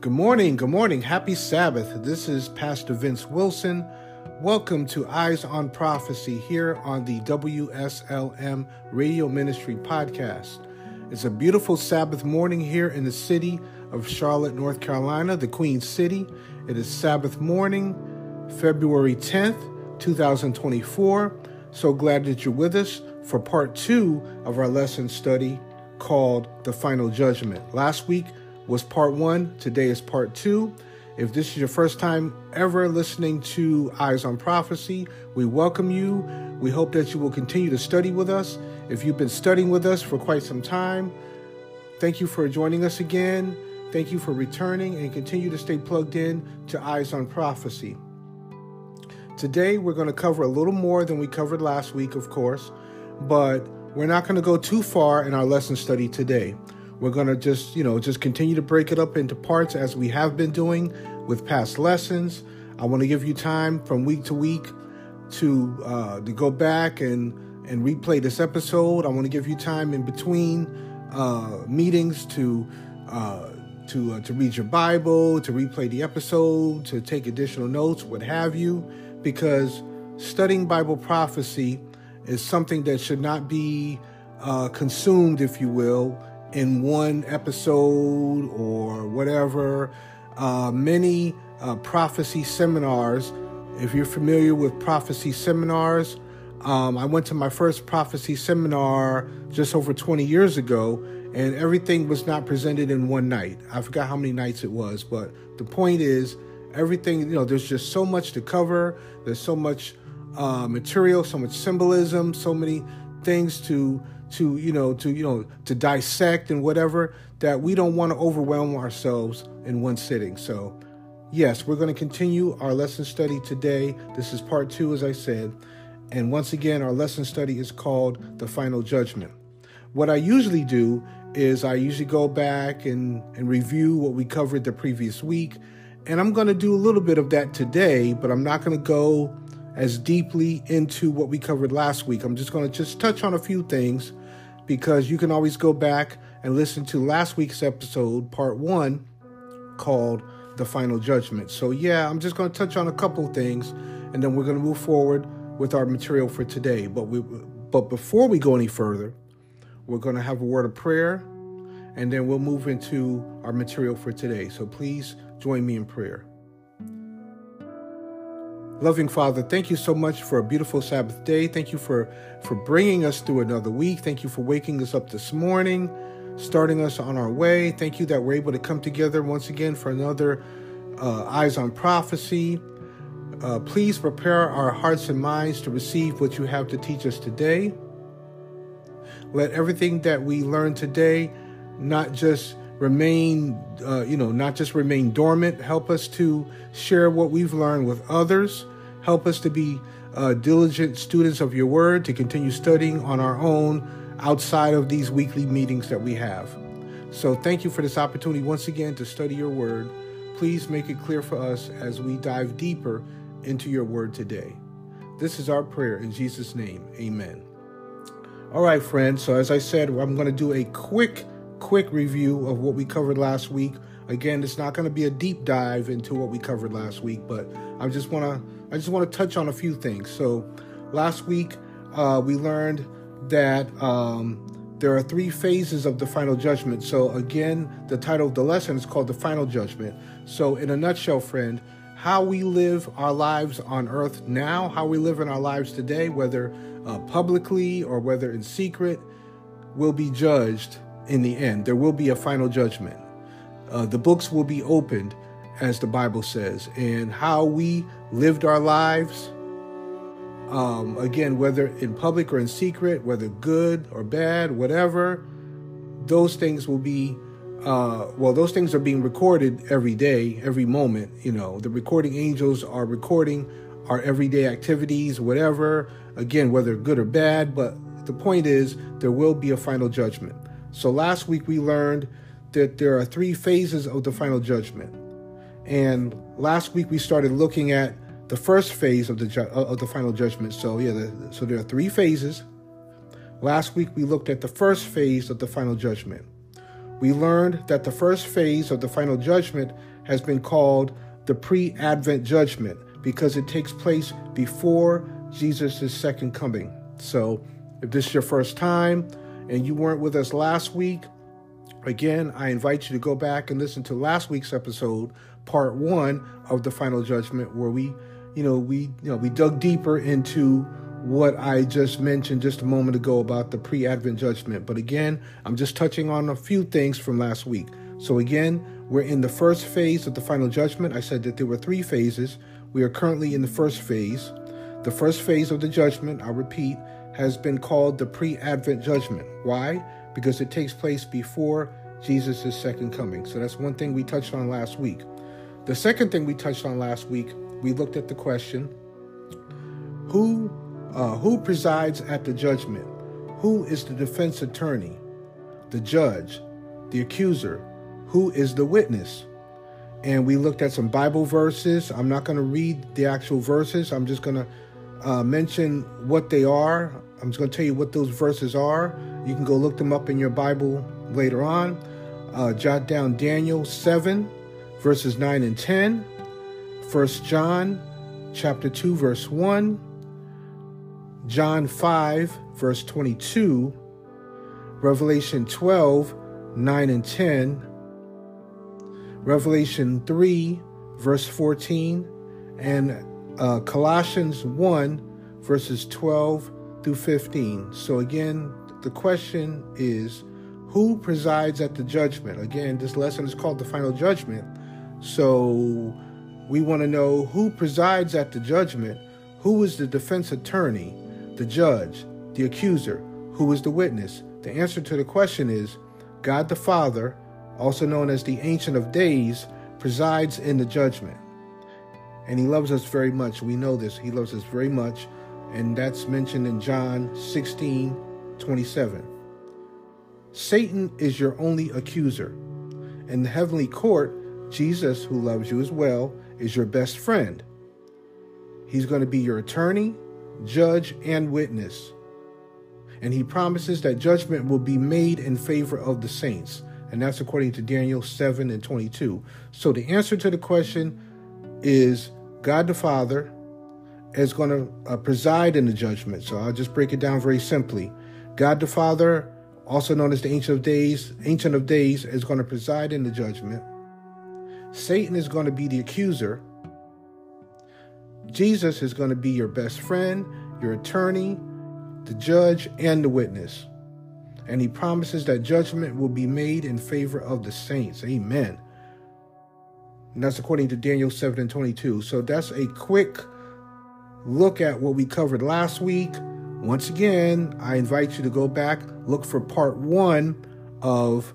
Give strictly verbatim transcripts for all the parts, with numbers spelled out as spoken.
Good morning, good morning. Happy Sabbath. This is Pastor Vince Wilson. Welcome to Eyes on Prophecy here on the W S L M Radio Ministry Podcast. It's a beautiful Sabbath morning here in the city of Charlotte, North Carolina, the Queen City. It is Sabbath morning, February tenth, two thousand twenty-four. So glad that you're with us for part two of our lesson study called The Final Judgment. Last week was part one. Today is part two. If this is your first time ever listening to Eyes on Prophecy, we welcome you. We hope that you will continue to study with us. If you've been studying with us for quite some time, thank you for joining us again. Thank you for returning and continue to stay plugged in to Eyes on Prophecy. Today, we're going to cover a little more than we covered last week, of course, but we're not going to go too far in our lesson study today. We're going to just, you know, just continue to break it up into parts as we have been doing with past lessons. I want to give you time from week to week to uh, to go back and, and replay this episode. I want to give you time in between uh, meetings to uh, to uh, to read your Bible, to replay the episode, to take additional notes, what have you, because studying Bible prophecy is something that should not be uh, consumed, if you will, in one episode or whatever. Uh, many uh, prophecy seminars, if you're familiar with prophecy seminars, um, I went to my first prophecy seminar just over twenty years ago, and everything was not presented in one night. I forgot how many nights it was, but the point is everything, you know, there's just so much to cover. There's so much uh, material, so much symbolism, so many things to to, you know, to, you know, to dissect and whatever, that we don't want to overwhelm ourselves in one sitting. So yes, we're going to continue our lesson study today. This is part two, as I said. And once again, our lesson study is called The Final Judgment. What I usually do is I usually go back and, and review what we covered the previous week. And I'm going to do a little bit of that today, but I'm not going to go as deeply into what we covered last week. I'm just going to just touch on a few things, because you can always go back and listen to last week's episode, part one, called The Final Judgment. So yeah, I'm just going to touch on a couple things, and then we're going to move forward with our material for today. But we, but before we go any further, we're going to have a word of prayer, and then we'll move into our material for today. So please join me in prayer. Loving Father, thank you so much for a beautiful Sabbath day. Thank you for, for bringing us through another week. Thank you for waking us up this morning, starting us on our way. Thank you that we're able to come together once again for another uh, Eyes on Prophecy. Uh, please prepare our hearts and minds to receive what you have to teach us today. Let everything that we learn today not just remain, uh, you know, not just remain dormant. Help us to share what we've learned with others. Help us to be uh, diligent students of your word, to continue studying on our own outside of these weekly meetings that we have. So thank you for this opportunity once again to study your word. Please make it clear for us as we dive deeper into your word today. This is our prayer in Jesus' name. Amen. All right, friends. So as I said, I'm going to do a quick, quick review of what we covered last week. Again, it's not going to be a deep dive into what we covered last week, but I just want to I just want to touch on a few things. So last week, uh, we learned that um, there are three phases of the final judgment. So again, the title of the lesson is called The Final Judgment. So in a nutshell, friend, how we live our lives on earth now, how we live in our lives today, whether uh, publicly or whether in secret, will be judged in the end. There will be a final judgment. Uh, the books will be opened, as the Bible says, and how we lived our lives, um, again, whether in public or in secret, whether good or bad, whatever, those things will be, uh, well, those things are being recorded every day, every moment. You know, the recording angels are recording our everyday activities, whatever, again, whether good or bad, but the point is there will be a final judgment. So last week we learned that there are three phases of the final judgment. And last week we started looking at the first phase of the ju- of the final judgment. So yeah, the, so there are three phases. Last week we looked at the first phase of the final judgment. We learned that the first phase of the final judgment has been called the pre-Advent judgment because it takes place before Jesus' second coming. So if this is your first time and you weren't with us last week, again, I invite you to go back and listen to last week's episode, part one of The Final Judgment, where we, you know, we, you know, we dug deeper into what I just mentioned just a moment ago about the pre-Advent judgment. But again, I'm just touching on a few things from last week. So again, we're in the first phase of the final judgment. I said that there were three phases. We are currently in the first phase. The first phase of the judgment, I repeat, has been called the pre-Advent judgment. Why? Because it takes place before Jesus' second coming. So that's one thing we touched on last week. The second thing we touched on last week, we looked at the question, who Uh, who presides at the judgment? Who is the defense attorney? The judge, the accuser. Who is the witness? And we looked at some Bible verses. I'm not going to read the actual verses. I'm just going to uh, mention what they are. I'm just going to tell you what those verses are. You can go look them up in your Bible later on. Uh, jot down Daniel seven, verses nine and ten. First John chapter two, verse one. John five, verse twenty-two, Revelation twelve, nine and ten, Revelation three, verse fourteen, and uh, Colossians one, verses twelve through fifteen. So again, the question is, who presides at the judgment? Again, this lesson is called The Final Judgment. So we want to know who presides at the judgment, who is the defense attorney, the judge, the accuser, who is the witness? The answer to the question is God the Father, also known as the Ancient of Days, presides in the judgment. And he loves us very much. We know this. He loves us very much. And that's mentioned in John sixteen twenty-seven. Satan is your only accuser. In the heavenly court, Jesus, who loves you as well, is your best friend. He's going to be your attorney, judge, and witness. And he promises that judgment will be made in favor of the saints. And that's according to Daniel seven and twenty-two. So the answer to the question is God the Father is going to uh, preside in the judgment. So I'll just break it down very simply. God the Father, also known as the Ancient of Days, Ancient of Days is going to preside in the judgment. Satan is going to be the accuser. Jesus is going to be your best friend, your attorney, the judge, and the witness. And he promises that judgment will be made in favor of the saints. Amen. And that's according to Daniel seven and twenty-two. So that's a quick look at what we covered last week. Once again, I invite you to go back, look for part one of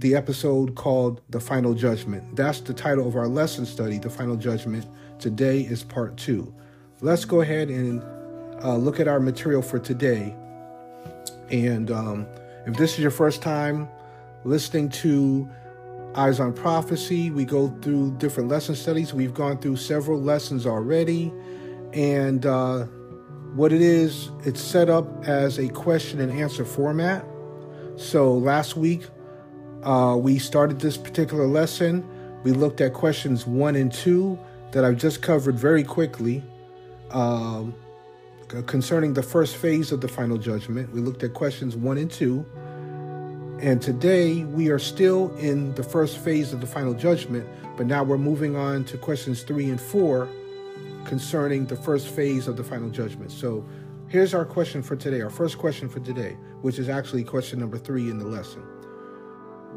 the episode called The Final Judgment. That's the title of our lesson study, The Final Judgment. Today is part two. Let's go ahead and uh, look at our material for today. And um, if this is your first time listening to Eyes on Prophecy, we go through different lesson studies. We've gone through several lessons already. And uh, what it is, it's set up as a question and answer format. So last week, Uh, we started this particular lesson. We looked at questions one and two that I've just covered very quickly um, concerning the first phase of the final judgment. We looked at questions one and two. And today we are still in the first phase of the final judgment, but now we're moving on to questions three and four concerning the first phase of the final judgment. So here's our question for today, our first question for today, which is actually question number three in the lesson.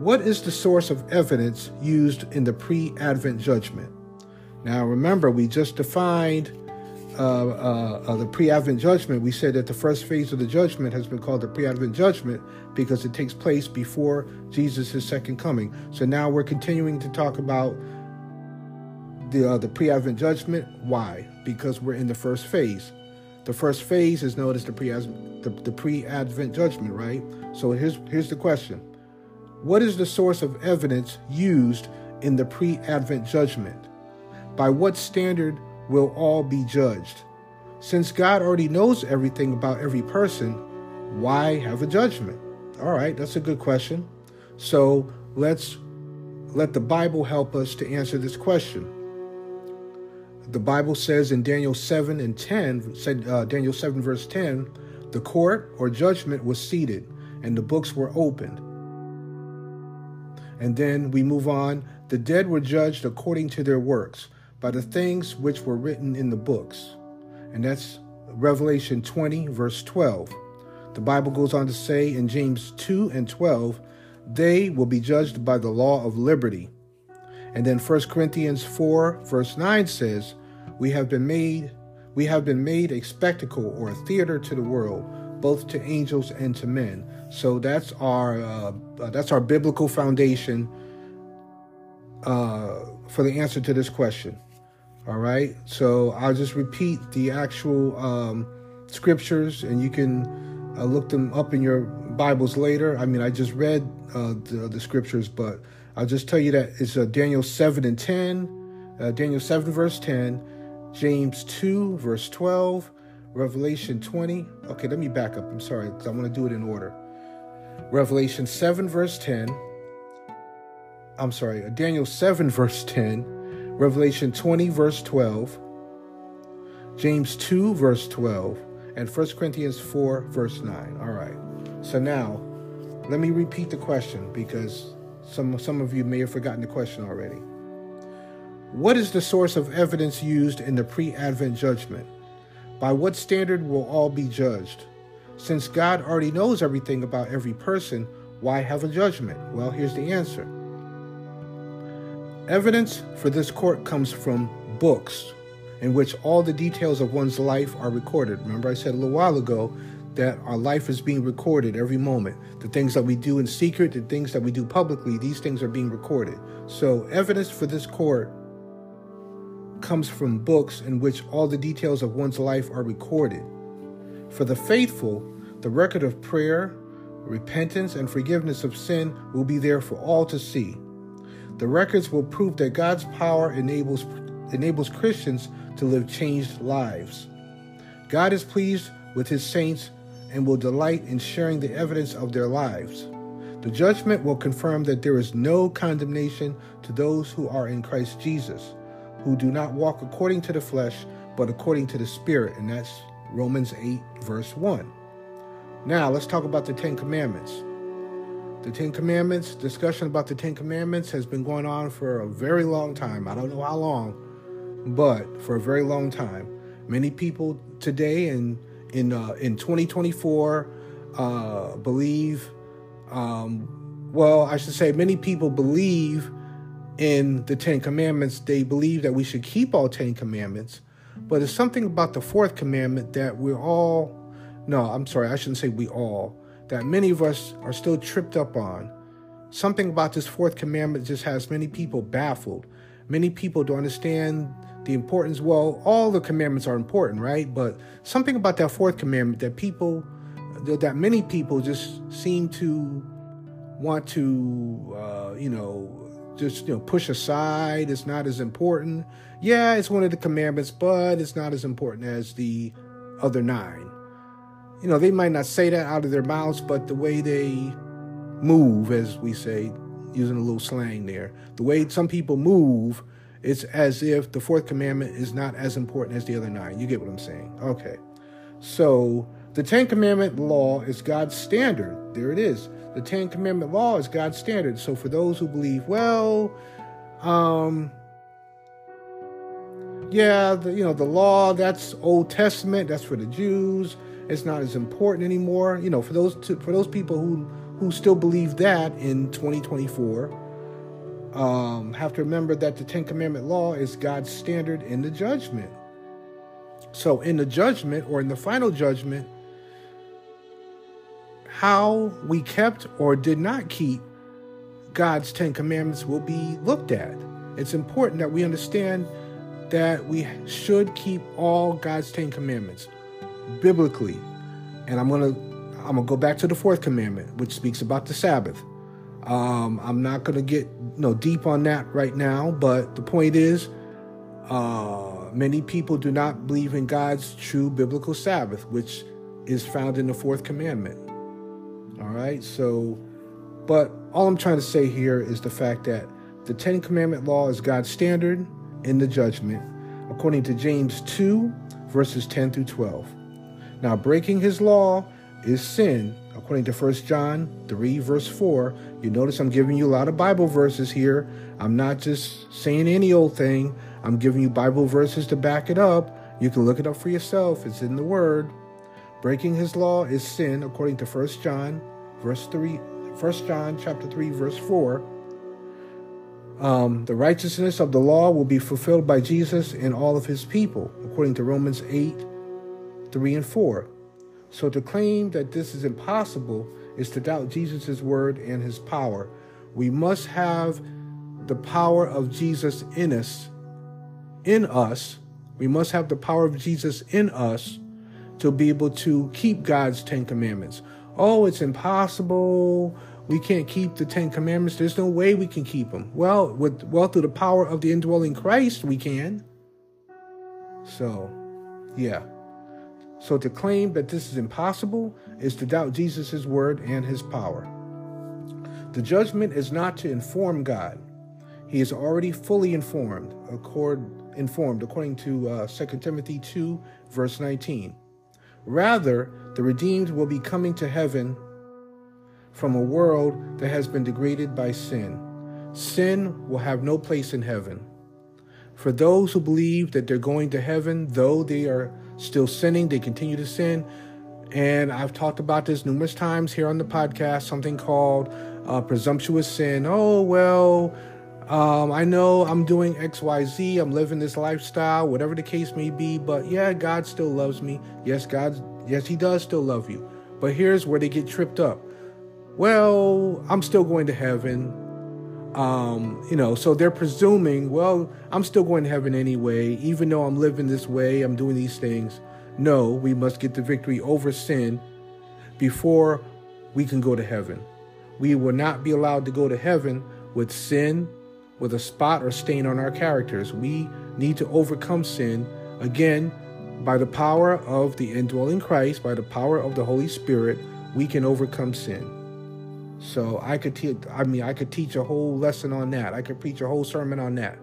What is the source of evidence used in the pre-Advent judgment? Now, remember, we just defined uh, uh, uh, the pre-Advent judgment. We said that the first phase of the judgment has been called the pre-Advent judgment because it takes place before Jesus' second coming. So now we're continuing to talk about the, uh, the pre-Advent judgment. Why? Because we're in the first phase. The first phase is known as the, pre- the, the pre-Advent judgment, right? So here's here's the question. What is the source of evidence used in the pre-Advent judgment? By what standard will all be judged? Since God already knows everything about every person, why have a judgment? All right, that's a good question. So let's let the Bible help us to answer this question. The Bible says in Daniel seven and ten, said uh, Daniel seven verse ten, the court or judgment was seated and the books were opened. And then we move on. The dead were judged according to their works by the things which were written in the books. And that's Revelation twenty verse twelve. The Bible goes on to say in James two and twelve, they will be judged by the law of liberty. And then First Corinthians four verse nine says, we have been made we have been made a spectacle or a theater to the world, both to angels and to men. So that's our uh, that's our biblical foundation uh, for the answer to this question. All right. So I'll just repeat the actual um, scriptures, and you can uh, look them up in your Bibles later. I mean, I just read uh, the, the scriptures, but I'll just tell you that it's uh, Daniel seven and ten, uh, Daniel seven verse ten, James two verse twelve, Revelation twenty. Okay, let me back up. I'm sorry, because I want to do it in order. Revelation seven verse ten. I'm sorry, Daniel seven verse ten, Revelation twenty verse twelve, James two verse twelve, and First Corinthians four verse nine. All right. So now, let me repeat the question, because Some, some of you may have forgotten the question already. What is the source of evidence used in the pre-Advent judgment? By what standard will all be judged? Since God already knows everything about every person, why have a judgment? Well, here's the answer. Evidence for this court comes from books in which all the details of one's life are recorded. Remember, I said a little while ago that our life is being recorded every moment. The things that we do in secret, the things that we do publicly, these things are being recorded. So evidence for this court comes from books in which all the details of one's life are recorded. For the faithful, the record of prayer, repentance, and forgiveness of sin will be there for all to see. The records will prove that God's power enables, enables Christians to live changed lives. God is pleased with his saints and will delight in sharing the evidence of their lives. The judgment will confirm that there is no condemnation to those who are in Christ Jesus, who do not walk according to the flesh, but according to the Spirit, and that's Romans eight, verse one. Now, let's talk about the Ten Commandments. The Ten Commandments, discussion about the Ten Commandments has been going on for a very long time. I don't know how long, but for a very long time. Many people today and In uh, in twenty twenty-four, uh, believe, um, well, I should say many people believe in the Ten Commandments. They believe that we should keep all Ten Commandments, but there's something about the fourth commandment that we're all, no, I'm sorry, I shouldn't say we all, that many of us are still tripped up on. Something about this fourth commandment just has many people baffled. Many people don't understand the importance. Well, all the commandments are important, right? But something about that fourth commandment that people, that many people just seem to want to, uh, you know, just, you know, push aside. It's not as important. Yeah, it's one of the commandments, but it's not as important as the other nine. You know, they might not say that out of their mouths, but the way they move, as we say, using a little slang there, the way some people move, it's as if the fourth commandment is not as important as the other nine. You get what I'm saying? Okay. So the Ten Commandment law is God's standard. There it is. The Ten Commandment law is God's standard. So for those who believe, well, um, yeah, the, you know, the law, that's Old Testament. That's for the Jews. It's not as important anymore. You know, for those two, for those people who, who still believe that in twenty twenty-four, Um, have to remember that the Ten Commandment law is God's standard in the judgment. So in the judgment, or in the final judgment, how we kept or did not keep God's Ten Commandments will be looked at. It's important that we understand that we should keep all God's Ten Commandments biblically. And I'm going to I'm going to go back to the fourth commandment, which speaks about the Sabbath. Um, I'm not going to get you know, deep on that right now, but the point is, uh, many people do not believe in God's true biblical Sabbath, which is found in the fourth commandment. All right. So, but all I'm trying to say here is the fact that The Ten Commandment law is God's standard in the judgment, according to James two, verses ten through twelve. Now, breaking his law is sin, according to First John three, verse four. You notice I'm giving you a lot of Bible verses here. I'm not just saying any old thing. I'm giving you Bible verses to back it up. You can look it up for yourself. It's in the Word. Breaking his law is sin, according to First John, verse three, First John chapter three, verse four. Um, the righteousness of the law will be fulfilled by Jesus and all of his people, according to Romans eight, three and four. So to claim that this is impossible is to doubt Jesus' word and his power. We must have the power of Jesus in us. In us, we must have the power of Jesus in us to be able to keep God's Ten Commandments. Oh, it's impossible. We can't keep the Ten Commandments. There's no way we can keep them. Well, with well through the power of the indwelling Christ, we can. So, yeah. So to claim that this is impossible is to doubt Jesus' word and his power. The judgment is not to inform God. He is already fully informed, accord, informed according to uh, Second Timothy two, verse nineteen. Rather, the redeemed will be coming to heaven from a world that has been degraded by sin. Sin will have no place in heaven. For those who believe that they're going to heaven, though they are still sinning, they continue to sin. And I've talked about this numerous times here on the podcast, something called uh, presumptuous sin. Oh, well, um, I know I'm doing X Y Z, I'm living this lifestyle, whatever the case may be, but yeah, God still loves me. Yes, God, yes, he does still love you. But here's where they get tripped up. Well, I'm still going to heaven, um, you know, so they're presuming, well, I'm still going to heaven anyway, even though I'm living this way, I'm doing these things. No, we must get the victory over sin before we can go to heaven. We will not be allowed to go to heaven with sin, with a spot or stain on our characters. We need to overcome sin, again, by the power of the indwelling Christ, by the power of the Holy Spirit, we can overcome sin. So I could teach, I mean, I could teach a whole lesson on that. I could preach a whole sermon on that.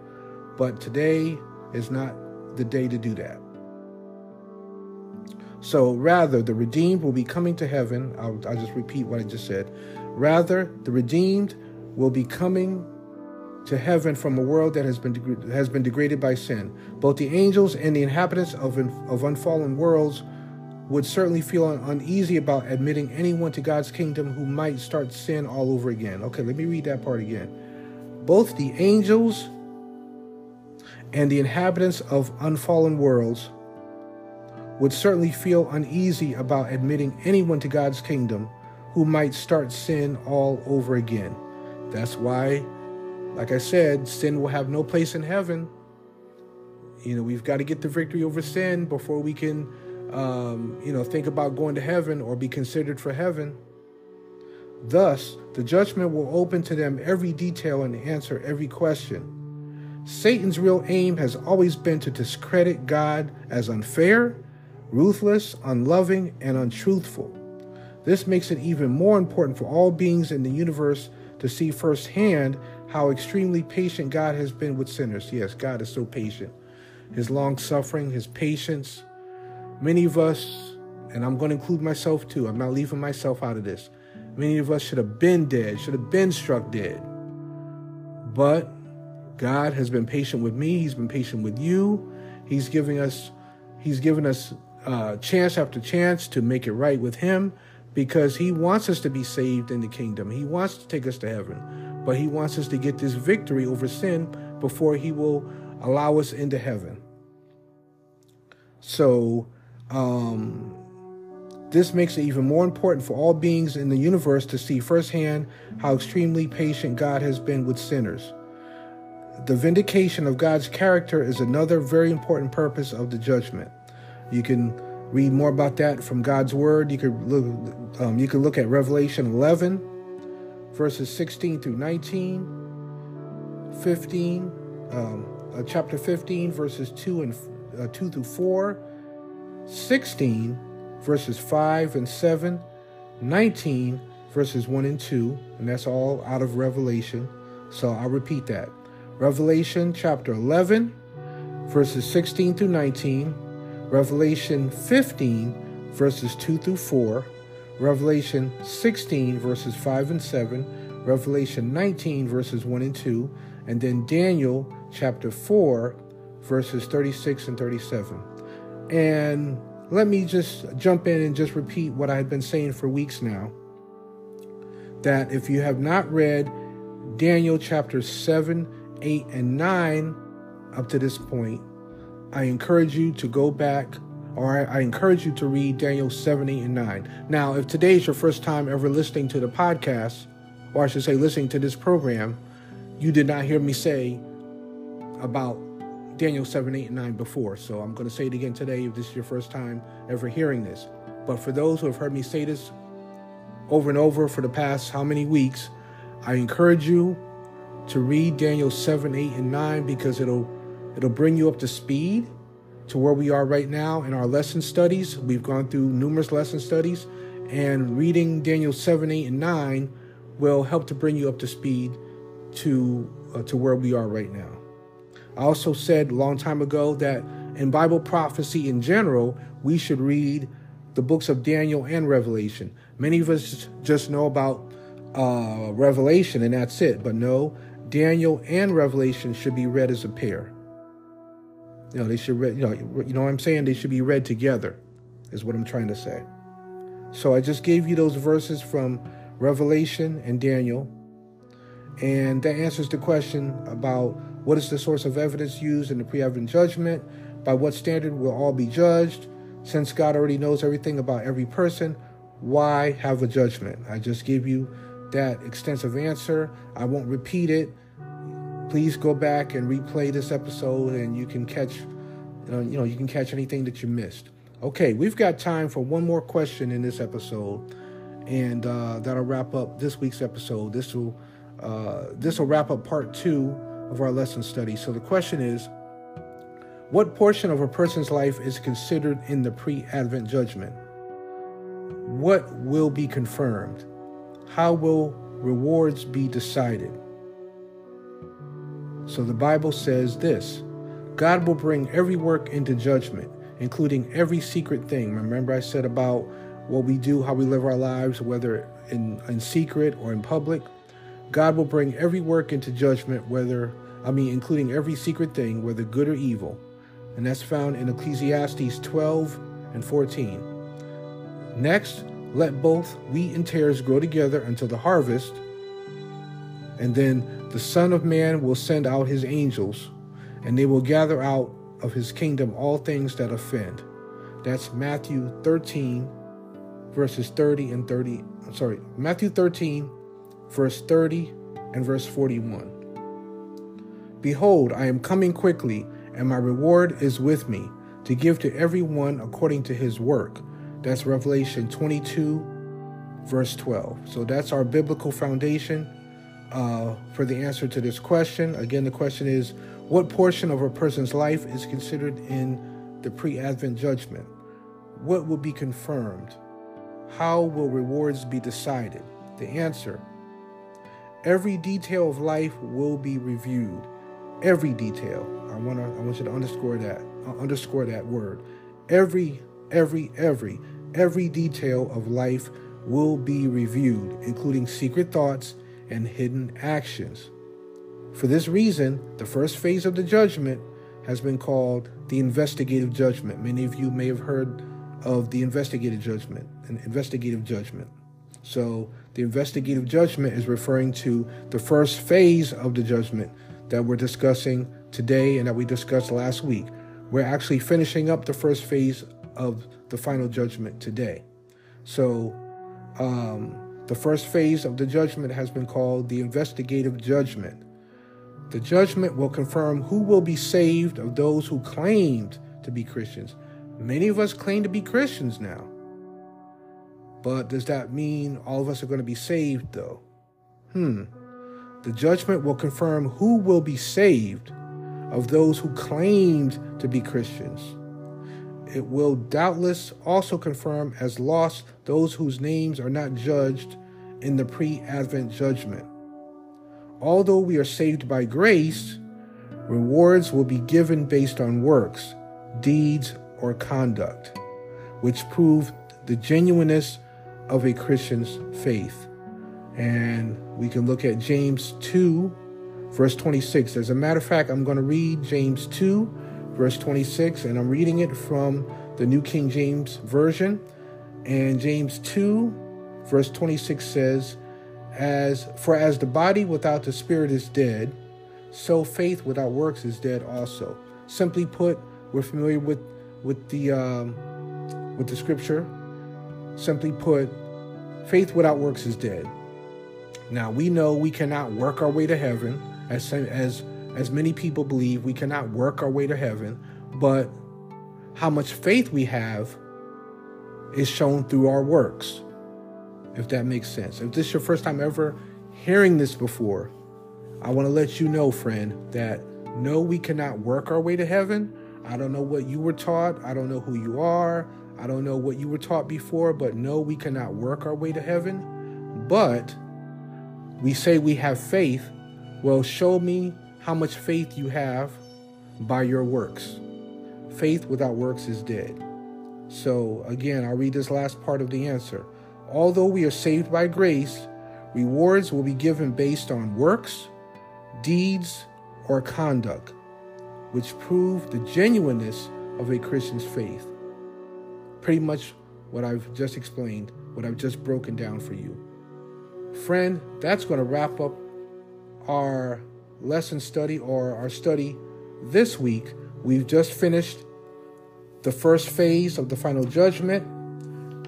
But today is not the day to do that. So rather, the redeemed will be coming to heaven. I'll, I'll just repeat what I just said. Rather, the redeemed will be coming to heaven from a world that has been deg- has been degraded by sin. Both the angels and the inhabitants of, of unfallen worlds would certainly feel uneasy about admitting anyone to God's kingdom who might start sin all over again. Okay, let me read that part again. Both the angels and the inhabitants of unfallen worlds would certainly feel uneasy about admitting anyone to God's kingdom who might start sin all over again. That's why, like I said, sin will have no place in heaven. You know, we've got to get the victory over sin before we can Um, you know, think about going to heaven or be considered for heaven. Thus, the judgment will open to them every detail and answer every question. Satan's real aim has always been to discredit God as unfair, ruthless, unloving, and untruthful. This makes it even more important for all beings in the universe to see firsthand how extremely patient God has been with sinners. Yes, God is so patient. His long suffering, his patience. Many of us, and I'm going to include myself too, I'm not leaving myself out of this. Many of us should have been dead, should have been struck dead. But God has been patient with me. He's been patient with you. He's giving us, he's given us uh, chance after chance to make it right with him because he wants us to be saved in the kingdom. He wants to take us to heaven, but he wants us to get this victory over sin before he will allow us into heaven. So, Um, this makes it even more important for all beings in the universe to see firsthand how extremely patient God has been with sinners. The vindication of God's character is another very important purpose of the judgment. You can read more about that from God's word. You could look, um, you can look at Revelation eleven, verses sixteen through nineteen, fifteen, um, uh, chapter fifteen, verses two and uh, two through four. sixteen, verses five and seven, nineteen, verses one and two, and that's all out of Revelation, So I'll repeat that. Revelation chapter eleven, verses sixteen through nineteen. Revelation fifteen, verses two through four. Revelation sixteen, verses five and seven. Revelation nineteen, verses one and two. And then Daniel chapter four, verses thirty-six and thirty-seven. And let me just jump in and just repeat what I have been saying for weeks now. That if you have not read Daniel chapter seven, eight, and nine up to this point, I encourage you to go back, or I encourage you to read Daniel seven, eight, and nine. Now, if today is your first time ever listening to the podcast, or I should say listening to this program, you did not hear me say about Daniel seven, eight, and nine before. So I'm going to say it again today if this is your first time ever hearing this. But for those who have heard me say this over and over for the past how many weeks, I encourage you to read Daniel seven, eight, and nine, because it'll it'll bring you up to speed to where we are right now in our lesson studies. We've gone through numerous lesson studies, and reading Daniel seven, eight, and nine will help to bring you up to speed to uh, to where we are right now. I also said a long time ago that in Bible prophecy in general, we should read the books of Daniel and Revelation. Many of us just know about uh, Revelation and that's it. But no, Daniel and Revelation should be read as a pair. You know, they should read, you know, you know what I'm saying? They should be read together is what I'm trying to say. So I just gave you those verses from Revelation and Daniel. And that answers the question about what is the source of evidence used in the pre-evident judgment? By what standard will all be judged? Since God already knows everything about every person, why have a judgment? I just gave you that extensive answer. I won't repeat it. Please go back and replay this episode, and you can catch, you know, you know, you can catch anything that you missed. Okay, we've got time for one more question in this episode, and uh, that'll wrap up this week's episode. This will uh, this will wrap up part two of our lesson study. So the question is, what portion of a person's life is considered in the pre-Advent judgment? What will be confirmed? How will rewards be decided? So the Bible says this: God will bring every work into judgment, including every secret thing. Remember I said about what we do, how we live our lives, whether in, in secret or in public. God will bring every work into judgment, whether, I mean, including every secret thing, whether good or evil. And that's found in Ecclesiastes twelve and fourteen. Next, let both wheat and tares grow together until the harvest. And then the Son of Man will send out his angels, and they will gather out of his kingdom all things that offend. That's Matthew thirteen, verses thirty and thirty. I'm sorry, Matthew thirteen, verse thirty and verse forty-one. Behold, I am coming quickly, and my reward is with me, to give to everyone according to his work. That's Revelation twenty-two, verse twelve. So that's our biblical foundation uh, for the answer to this question. Again, the question is, what portion of a person's life is considered in the pre-Advent judgment? What will be confirmed? How will rewards be decided? The answer: every detail of life will be reviewed. Every detail. I want to. I want you to underscore that. Uh, underscore that word. Every, every, every, every detail of life will be reviewed, including secret thoughts and hidden actions. For this reason, the first phase of the judgment has been called the investigative judgment. Many of you may have heard of the investigative judgment. An investigative judgment. So the investigative judgment is referring to the first phase of the judgment that we're discussing today and that we discussed last week. We're actually finishing up the first phase of the final judgment today. So um, the first phase of the judgment has been called the investigative judgment. The judgment will confirm who will be saved of those who claimed to be Christians. Many of us claim to be Christians now. But does that mean all of us are going to be saved, though? Hmm. The judgment will confirm who will be saved of those who claimed to be Christians. It will doubtless also confirm as lost those whose names are not judged in the pre-Advent judgment. although we are saved by grace, rewards will be given based on works, deeds, or conduct, which prove the genuineness of a Christian's faith. And we can look at James two, verse twenty-six. As a matter of fact, I'm going to read James two, verse twenty-six, and I'm reading it from the New King James Version. And James two, verse twenty-six says, "As for as the body without the spirit is dead, so faith without works is dead also." Simply put, we're familiar with with the um, with the scripture. Simply put, faith without works is dead. Now, we know we cannot work our way to heaven, as as as many people believe. We cannot work our way to heaven, but how much faith we have is shown through our works, if that makes sense. If this is your first time ever hearing this before, I want to let you know, friend, that no, we cannot work our way to heaven. I don't know what you were taught. I don't know who you are. I don't know what you were taught before, but no, we cannot work our way to heaven. But we say we have faith. Well, show me how much faith you have by your works. Faith without works is dead. So again, I'll read this last part of the answer. Although we are saved by grace, rewards will be given based on works, deeds, or conduct, which prove the genuineness of a Christian's faith. Pretty much what I've just explained, what I've just broken down for you. Friend, that's going to wrap up our lesson study, or our study this week. We've just finished the first phase of the final judgment.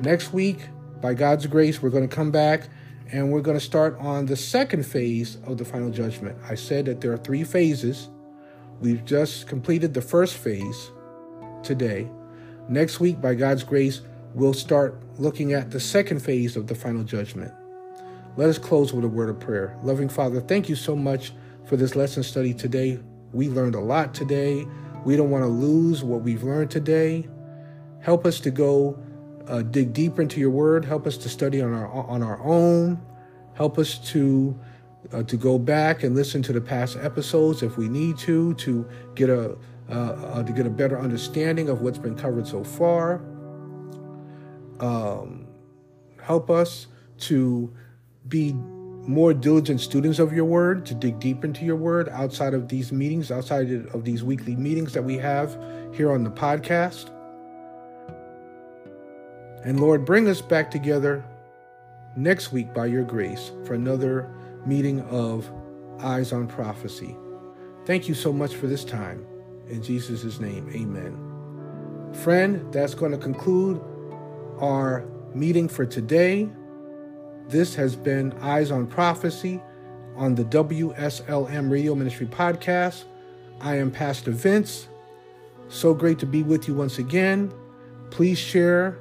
Next week, by God's grace, we're going to come back and we're going to start on the second phase of the final judgment. I said that there are three phases. We've just completed the first phase today. Next week, by God's grace, we'll start looking at the second phase of the final judgment. Let us close with a word of prayer. Loving Father, thank you so much for this lesson study today. We learned a lot today. We don't want to lose what we've learned today. Help us to go uh, dig deeper into your word. Help us to study on our on our own. Help us to uh, to go back and listen to the past episodes if we need to, to get a uh, uh, to get a better understanding of what's been covered so far. Um, help us to be more diligent students of your word, to dig deep into your word outside of these meetings, outside of these weekly meetings that we have here on the podcast. And Lord, bring us back together next week by your grace for another meeting of Eyes on Prophecy. Thank you so much for this time. In Jesus' name, amen. Friend, that's going to conclude our meeting for today. This has been Eyes on Prophecy on the W S L M Radio Ministry Podcast. I am Pastor Vince. So great to be with you once again. Please share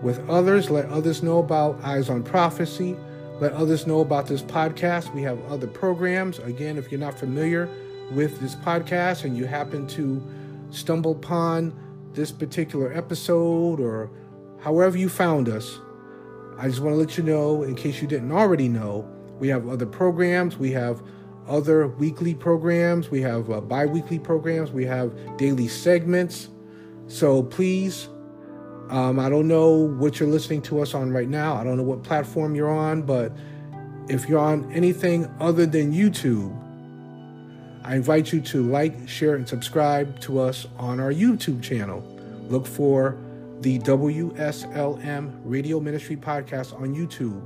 with others. Let others know about Eyes on Prophecy. Let others know about this podcast. We have other programs. Again, if you're not familiar with this podcast and you happen to stumble upon this particular episode or however you found us, I just want to let you know, in case you didn't already know, we have other programs. We have other weekly programs. We have uh, bi-weekly programs. We have daily segments. So please, um, I don't know what you're listening to us on right now. I don't know what platform you're on, but if you're on anything other than YouTube, I invite you to like, share, and subscribe to us on our YouTube channel. Look for the W S L M Radio Ministry Podcast on YouTube,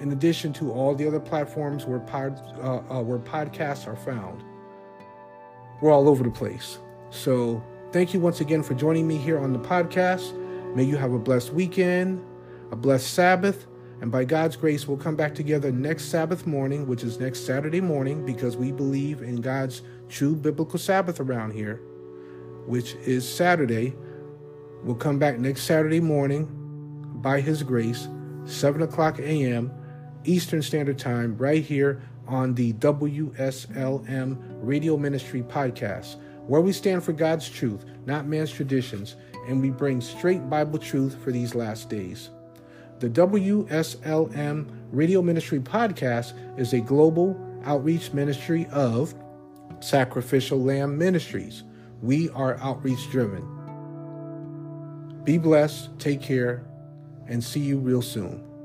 in addition to all the other platforms where, pod, uh, uh, where podcasts are found. We're all over the place. So thank you once again for joining me here on the podcast. May you have a blessed weekend, a blessed Sabbath, and by God's grace, we'll come back together next Sabbath morning, which is next Saturday morning, because we believe in God's true biblical Sabbath around here, which is Saturday. We'll come back next Saturday morning by his grace, seven o'clock a.m. Eastern Standard Time, right here on the W S L M Radio Ministry Podcast, where we stand for God's truth, not man's traditions, and we bring straight Bible truth for these last days. The W S L M Radio Ministry Podcast is a global outreach ministry of Sacrificial Lamb Ministries. We are outreach driven. Be blessed, take care, and see you real soon.